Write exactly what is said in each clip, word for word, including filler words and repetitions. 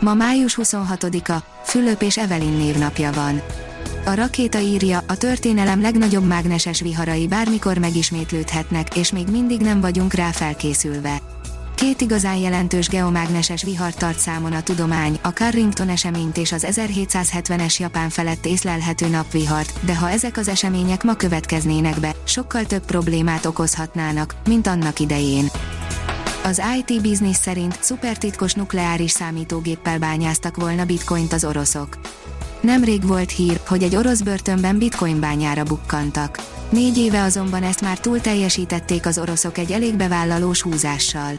Ma május huszonhatodika, Fülöp és Evelyn névnapja van. A rakéta írja, a történelem legnagyobb mágneses viharai bármikor megismétlődhetnek, és még mindig nem vagyunk rá felkészülve. Két igazán jelentős geomágneses vihar tart számon a tudomány, a Carrington eseményt és az ezerhétszázhetvenes Japán felett észlelhető napvihart, de ha ezek az események ma következnének be, sokkal több problémát okozhatnának, mint annak idején. Az i té Business szerint szupertitkos nukleáris számítógéppel bányáztak volna bitcoint az oroszok. Nemrég volt hír, hogy egy orosz börtönben bitcoin bányára bukkantak. Négy éve azonban ezt már túl teljesítették az oroszok egy elég bevállalós húzással.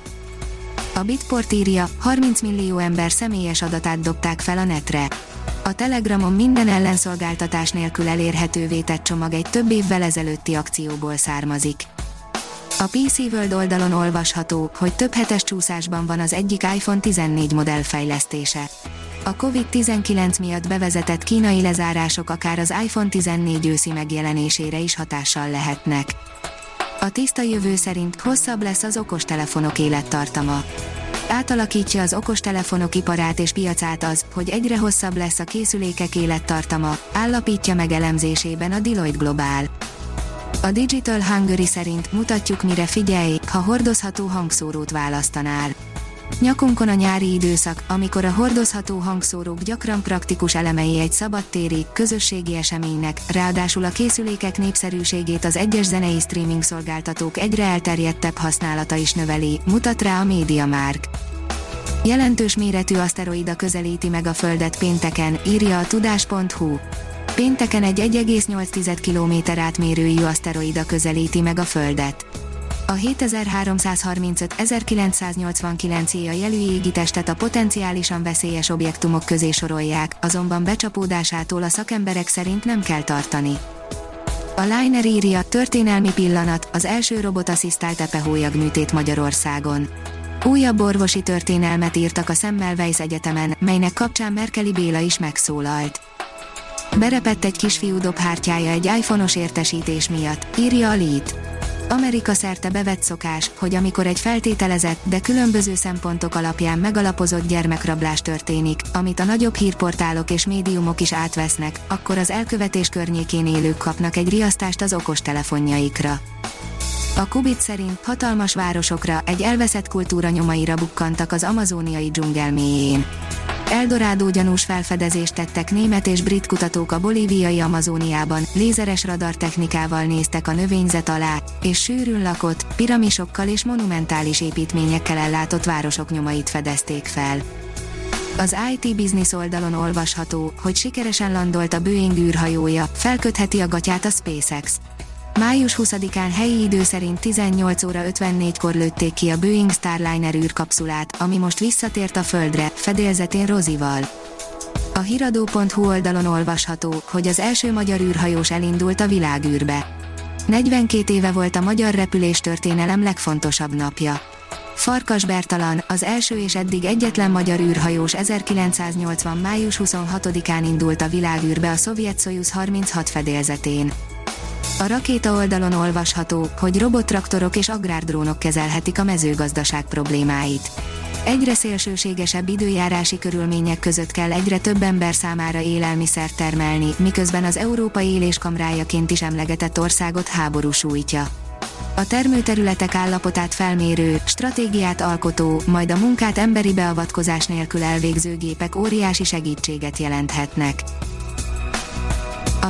A Bitport írja, harminc millió ember személyes adatát dobták fel a netre. A Telegramon minden ellenszolgáltatás nélkül elérhetővé tett csomag egy több évvel ezelőtti akcióból származik. A pé cé World oldalon olvasható, hogy több hetes csúszásban van az egyik iPhone tizennégy modell fejlesztése. A kovid tizenkilenc miatt bevezetett kínai lezárások akár az iPhone tizennégy őszi megjelenésére is hatással lehetnek. A tiszta jövő szerint hosszabb lesz az okostelefonok élettartama. Átalakítja az okostelefonok iparát és piacát az, hogy egyre hosszabb lesz a készülékek élettartama, állapítja meg elemzésében a Deloitte Global. A Digital Hungary szerint mutatjuk, mire figyelj, ha hordozható hangszórót választanál. Nyakunkon a nyári időszak, amikor a hordozható hangszórók gyakran praktikus elemei egy szabadtéri, közösségi eseménynek, ráadásul a készülékek népszerűségét az egyes zenei streaming szolgáltatók egyre elterjedtebb használata is növeli, mutat rá a MediaMarkt. Jelentős méretű aszteroida közelíti meg a Földet pénteken, írja a Tudáspont.hu. Pénteken egy egy egész nyolc tized kilométer átmérőjű aszteroida közelíti meg a Földet. A hétezer-háromszázharmincöt ezer kilencszáznyolcvankilenc éjjel jelű égitestet a potenciálisan veszélyes objektumok közé sorolják, azonban becsapódásától a szakemberek szerint nem kell tartani. A Liner írja, történelmi pillanat, az első robotasszisztált epehólyagműtét Magyarországon. Újabb orvosi történelmet írtak a Szemmelweis Egyetemen, melynek kapcsán Merkel Béla is megszólalt. Berepett egy kisfiú dobhártyája egy iPhone-os értesítés miatt, írja a Lead. Amerika szerte bevett szokás, hogy amikor egy feltételezett, de különböző szempontok alapján megalapozott gyermekrablás történik, amit a nagyobb hírportálok és médiumok is átvesznek, akkor az elkövetés környékén élők kapnak egy riasztást az okostelefonjaikra. A Qubit szerint hatalmas városokra, egy elveszett kultúra nyomaira bukkantak az amazóniai dzsungel mélyén. Eldorádó gyanús felfedezést tettek német és brit kutatók a bolíviai Amazóniában, lézeres radartechnikával néztek a növényzet alá, és sűrűn lakott, piramisokkal és monumentális építményekkel ellátott városok nyomait fedezték fel. Az i té Business oldalon olvasható, hogy sikeresen landolt a Boeing űrhajója, felkötheti a gatyát a SpaceX. május huszadikán helyi idő szerint tizennyolc óra ötvennégykor lőtték ki a Boeing Starliner űrkapszulát, ami most visszatért a Földre, fedélzetén Rozival. A hiradó pont hu oldalon olvasható, hogy az első magyar űrhajós elindult a világűrbe. negyvenkét éve volt a magyar repülés történelem legfontosabb napja. Farkas Bertalan, az első és eddig egyetlen magyar űrhajós ezerkilencszáznyolcvan. május huszonhatodikán indult a világűrbe a Szovjet-Szojusz harminchat fedélzetén. A rakéta oldalon olvasható, hogy robottraktorok és agrárdrónok kezelhetik a mezőgazdaság problémáit. Egyre szélsőségesebb időjárási körülmények között kell egyre több ember számára élelmiszert termelni, miközben az európai éléskamrájaként is emlegetett országot háború sújtja. A termőterületek állapotát felmérő, stratégiát alkotó, majd a munkát emberi beavatkozás nélkül elvégző gépek óriási segítséget jelenthetnek. A